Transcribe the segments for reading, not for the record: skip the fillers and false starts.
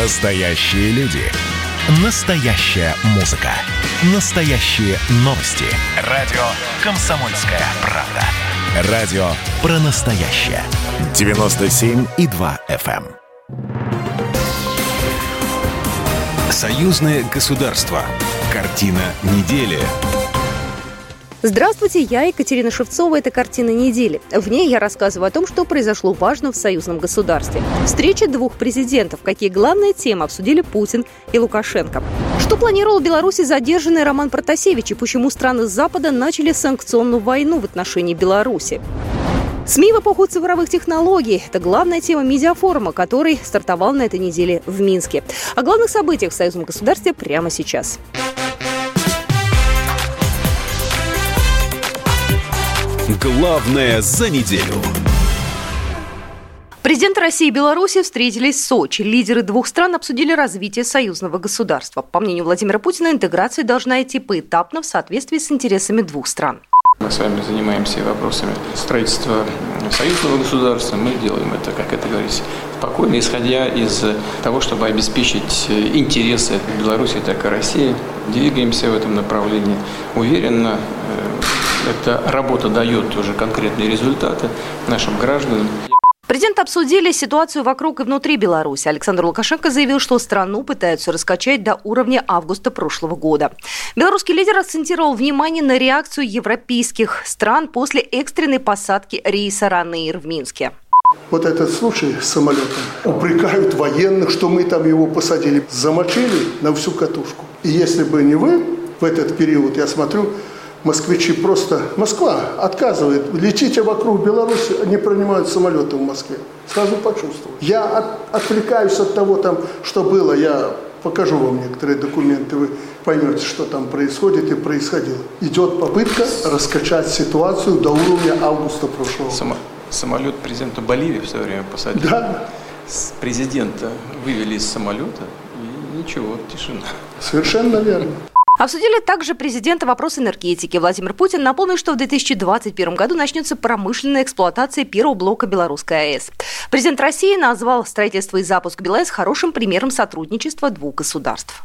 Настоящие люди. Настоящая музыка. Настоящие новости. Радио «Комсомольская правда». Радио про настоящее. 97,2 FM. Союзное государство. Картина недели. Здравствуйте, я Екатерина Шевцова. Это «Картина недели». В ней я рассказываю о том, что произошло важно в союзном государстве. Встреча двух президентов. Какие главные темы обсудили Путин и Лукашенко. Что планировал в Беларуси задержанный Роман Протасевич и почему страны Запада начали санкционную войну в отношении Беларуси. СМИ в эпоху цифровых технологий – это главная тема медиафорума, который стартовал на этой неделе в Минске. О главных событиях в союзном государстве прямо сейчас. Главное за неделю. Президенты России и Беларуси встретились в Сочи. Лидеры двух стран обсудили развитие союзного государства. По мнению Владимира Путина, интеграция должна идти поэтапно в соответствии с интересами двух стран. Мы с вами занимаемся вопросами строительства союзного государства. Мы делаем это, как это говорится, спокойно, исходя из того, чтобы обеспечить интересы Беларуси, так и России. Двигаемся в этом направлении уверенно. Эта работа дает уже конкретные результаты нашим гражданам. Президенты обсудили ситуацию вокруг и внутри Беларуси. Александр Лукашенко заявил, что страну пытаются раскачать до уровня августа прошлого года. Белорусский лидер акцентировал внимание на реакцию европейских стран после экстренной посадки рейса Ryanair в Минске. Вот этот случай с самолетом. Упрекают военных, что мы там его посадили. Замочили на всю катушку. И если бы не вы, в этот период, я смотрю, москвичи просто... Москва отказывает. Летите вокруг Беларуси, не принимают самолеты в Москве. Сразу почувствовал. Я отвлекаюсь от того, там, что было. Я покажу вам некоторые документы, вы поймете, что там происходит и происходило. Идет попытка раскачать ситуацию до уровня августа прошлого. Самолет президента Боливии в свое время посадили. Да. Президента вывели из самолета, и ничего, тишина. Совершенно верно. Обсудили также президента вопрос энергетики. Владимир Путин напомнил, что в 2021 году начнется промышленная эксплуатация первого блока белорусской АЭС. Президент России назвал строительство и запуск БелАЭС хорошим примером сотрудничества двух государств.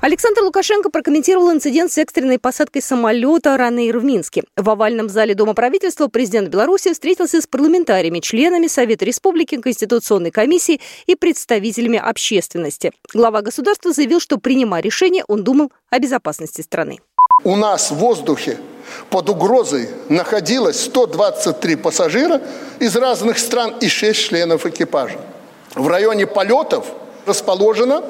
Александр Лукашенко прокомментировал инцидент с экстренной посадкой самолета Ryanair в Минске. В овальном зале Дома правительства президент Беларуси встретился с парламентариями, членами Совета Республики, Конституционной комиссии и представителями общественности. Глава государства заявил, что, принимая решение, он думал о безопасности страны. У нас в воздухе под угрозой находилось 123 пассажира из разных стран и 6 членов экипажа. В районе полетов расположена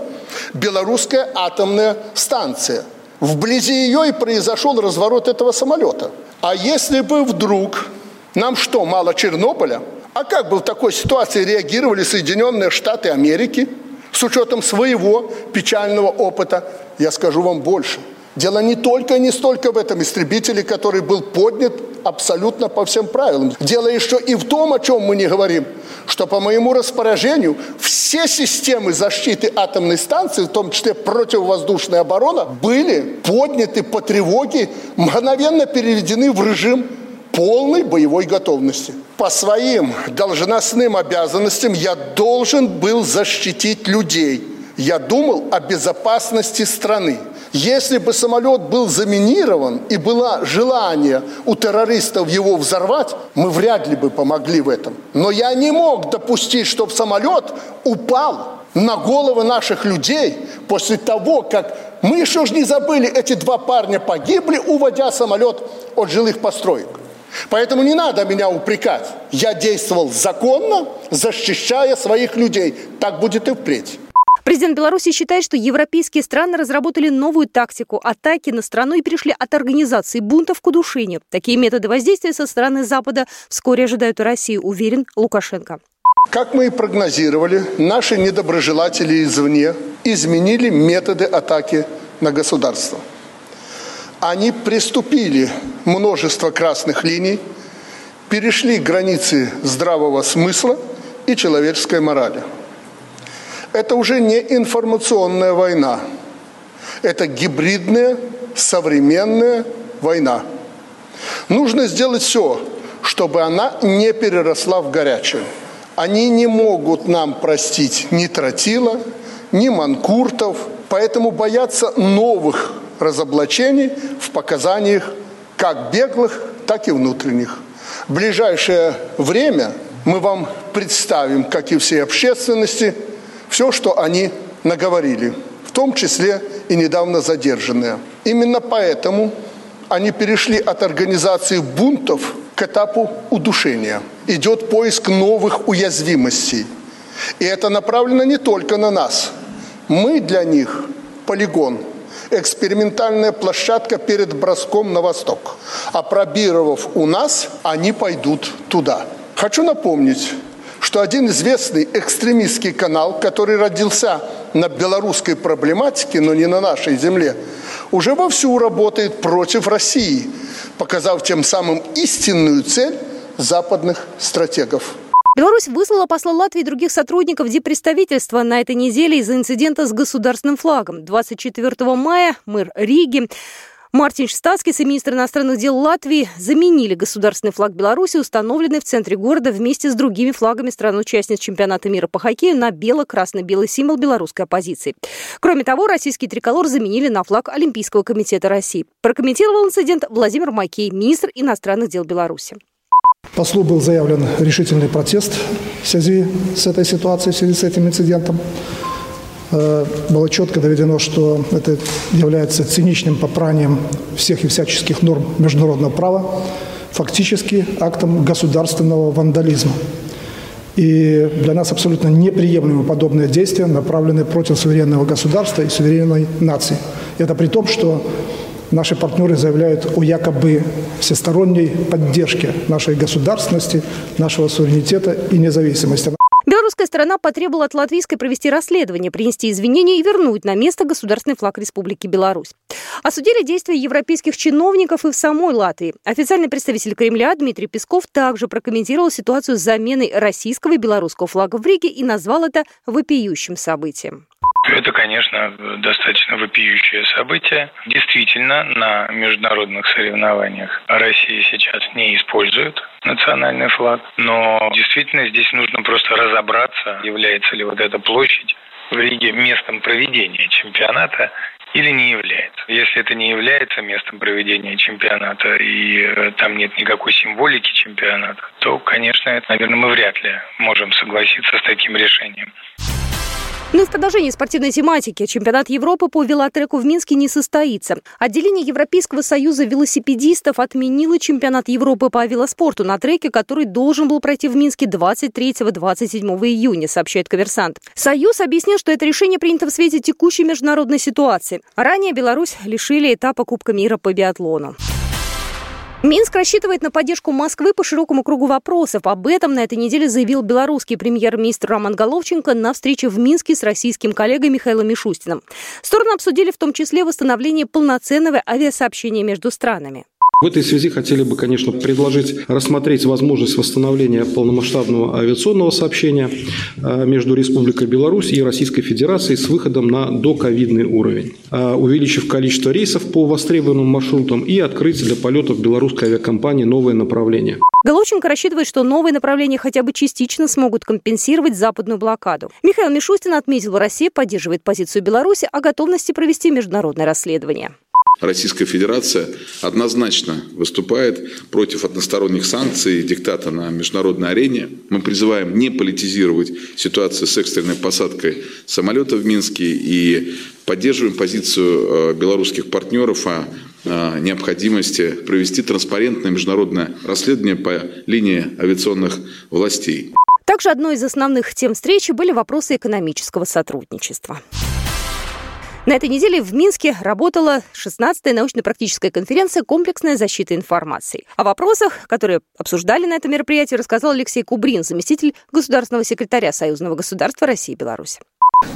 белорусская атомная станция. Вблизи ее и произошел разворот этого самолета. А если бы вдруг нам что, мало Чернобыля? А как бы в такой ситуации реагировали Соединенные Штаты Америки с учетом своего печального опыта? Я скажу вам больше. Дело не только и не столько в этом истребителе, который был поднят абсолютно по всем правилам. Дело еще и в том, о чем мы не говорим, что по моему распоряжению все системы защиты атомной станции, в том числе противовоздушная оборона, были подняты по тревоге, мгновенно переведены в режим полной боевой готовности. По своим должностным обязанностям я должен был защитить людей. Я думал о безопасности страны. Если бы самолет был заминирован и было желание у террористов его взорвать, мы вряд ли бы помогли в этом. Но я не мог допустить, чтобы самолет упал на головы наших людей после того, как мы еще же не забыли, эти два парня погибли, уводя самолет от жилых построек. Поэтому не надо меня упрекать. Я действовал законно, защищая своих людей. Так будет и впредь. Президент Беларуси считает, что европейские страны разработали новую тактику атаки на страну и перешли от организации бунтов к удушению. Такие методы воздействия со стороны Запада вскоре ожидают и Россию, уверен Лукашенко. Как мы и прогнозировали, наши недоброжелатели извне изменили методы атаки на государство. Они приступили множество красных линий, перешли границы здравого смысла и человеческой морали. Это уже не информационная война. Это гибридная, современная война. Нужно сделать все, чтобы она не переросла в горячую. Они не могут нам простить ни Тротила, ни Манкуртов, поэтому боятся новых разоблачений в показаниях как беглых, так и внутренних. В ближайшее время мы вам представим, как и всей общественности, все, что они наговорили, в том числе и недавно задержанные. Именно поэтому они перешли от организации бунтов к этапу удушения. Идет поиск новых уязвимостей. И это направлено не только на нас. Мы для них полигон, экспериментальная площадка перед броском на восток. Опробировав у нас, они пойдут туда. Хочу напомнить, что один известный экстремистский канал, который родился на белорусской проблематике, но не на нашей земле, уже вовсю работает против России, показав тем самым истинную цель западных стратегов. Беларусь выслала посла Латвии и других сотрудников диппредставительства на этой неделе из-за инцидента с государственным флагом. 24 мая мэр Риги Мартин Кринкайтис и министр иностранных дел Латвии заменили государственный флаг Беларуси, установленный в центре города вместе с другими флагами стран-участниц чемпионата мира по хоккею, на бело-красно-белый символ белорусской оппозиции. Кроме того, российский триколор заменили на флаг Олимпийского комитета России. Прокомментировал инцидент Владимир Макей, министр иностранных дел Беларуси. Послу был заявлен решительный протест в связи с этой ситуацией, в связи с этим инцидентом. Было четко доведено, что это является циничным попранием всех и всяческих норм международного права, фактически актом государственного вандализма. И для нас абсолютно неприемлемы подобные действия, направленные против суверенного государства и суверенной нации. Это при том, что наши партнеры заявляют о якобы всесторонней поддержке нашей государственности, нашего суверенитета и независимости. Белорусская сторона потребовала от латвийской провести расследование, принести извинения и вернуть на место государственный флаг Республики Беларусь. Осудили действия европейских чиновников и в самой Латвии. Официальный представитель Кремля Дмитрий Песков также прокомментировал ситуацию с заменой российского и белорусского флага в Риге и назвал это вопиющим событием. Это, конечно, достаточно вопиющее событие. Действительно, на международных соревнованиях Россия сейчас не использует национальный флаг. Но действительно здесь нужно просто разобраться, является ли вот эта площадь в Риге местом проведения чемпионата или не является. Если это не является местом проведения чемпионата и там нет никакой символики чемпионата, то, конечно, это, наверное, мы вряд ли можем согласиться с таким решением. Ну и в продолжении спортивной тематики. Чемпионат Европы по велотреку в Минске не состоится. Отделение Европейского союза велосипедистов отменило чемпионат Европы по велоспорту на треке, который должен был пройти в Минске 23-27 июня, сообщает «Коммерсант». Союз объяснил, что это решение принято в свете текущей международной ситуации. Ранее Беларусь лишили этапа Кубка мира по биатлону. Минск рассчитывает на поддержку Москвы по широкому кругу вопросов. Об этом на этой неделе заявил белорусский премьер-министр Роман Головченко на встрече в Минске с российским коллегой Михаилом Мишустиным. Стороны обсудили в том числе восстановление полноценного авиасообщения между странами. В этой связи хотели бы, конечно, предложить рассмотреть возможность восстановления полномасштабного авиационного сообщения между Республикой Беларусь и Российской Федерацией с выходом на доковидный уровень, увеличив количество рейсов по востребованным маршрутам и открыть для полетов белорусской авиакомпании новое направление. Головченко рассчитывает, что новые направления хотя бы частично смогут компенсировать западную блокаду. Михаил Мишустин отметил, Россия поддерживает позицию Беларуси о готовности провести международное расследование. Российская Федерация однозначно выступает против односторонних санкций и диктата на международной арене. Мы призываем не политизировать ситуацию с экстренной посадкой самолета в Минске и поддерживаем позицию белорусских партнеров о необходимости провести транспарентное международное расследование по линии авиационных властей. Также одной из основных тем встречи были вопросы экономического сотрудничества. На этой неделе в Минске работала 16-я научно-практическая конференция «Комплексная защита информации». О вопросах, которые обсуждали на этом мероприятии, рассказал Алексей Кубрин, заместитель государственного секретаря Союзного государства России и Беларуси.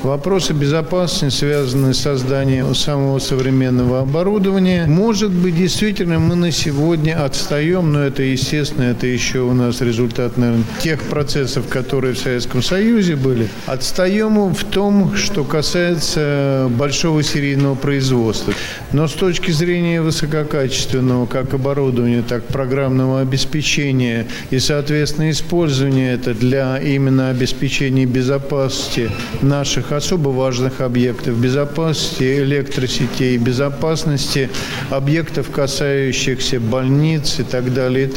Вопросы безопасности, связанные с созданием самого современного оборудования. Может быть, действительно, мы на сегодня отстаем, но это естественно, это еще у нас результат, наверное, тех процессов, которые в Советском Союзе были. Отстаем в том, что касается большого серийного производства. Но с точки зрения высококачественного, как оборудования, так и программного обеспечения и, соответственно, использования это для именно обеспечения безопасности наших особо важных объектов безопасности, электросетей безопасности, объектов, касающихся больниц и так далее.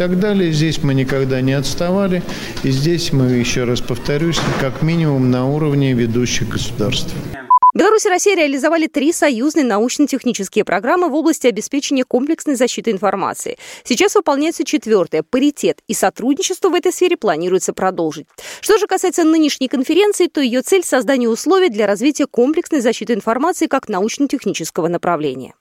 Здесь мы никогда не отставали. И здесь мы, еще раз повторюсь, как минимум на уровне ведущих государств. Беларусь и Россия реализовали 3 союзные научно-технические программы в области обеспечения комплексной защиты информации. Сейчас выполняется 4-я, паритет, и сотрудничество в этой сфере планируется продолжить. Что же касается нынешней конференции, то ее цель – создание условий для развития комплексной защиты информации как научно-технического направления.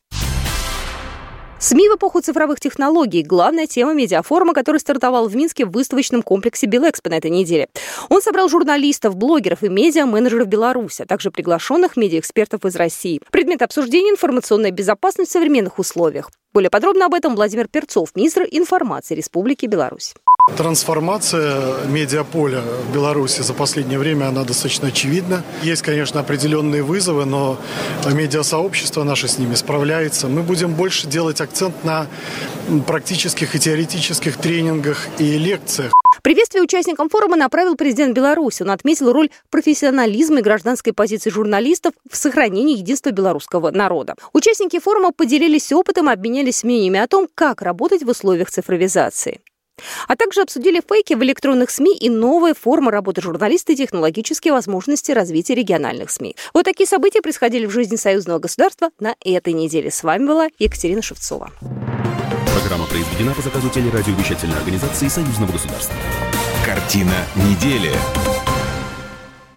СМИ в эпоху цифровых технологий – главная тема медиафорума, который стартовал в Минске в выставочном комплексе «Белэкспо» на этой неделе. Он собрал журналистов, блогеров и медиа-менеджеров Беларуси, а также приглашенных медиаэкспертов из России. Предмет обсуждения – информационная безопасность в современных условиях. Более подробно об этом Владимир Перцов, министр информации Республики Беларусь. Трансформация медиаполя в Беларуси за последнее время, она достаточно очевидна. Есть, конечно, определенные вызовы, но медиасообщество наше с ними справляется. Мы будем больше делать акцент на практических и теоретических тренингах и лекциях. Приветствие участникам форума направил президент Беларуси. Он отметил роль профессионализма и гражданской позиции журналистов в сохранении единства белорусского народа. Участники форума поделились опытом, обменялись мнениями о том, как работать в условиях цифровизации. А также обсудили фейки в электронных СМИ и новые формы работы журналиста и технологические возможности развития региональных СМИ. Вот такие события происходили в жизни союзного государства на этой неделе. С вами была Екатерина Шевцова. Программа произведена по заказу телерадиовещательной организации Союзного государства. Картина недели.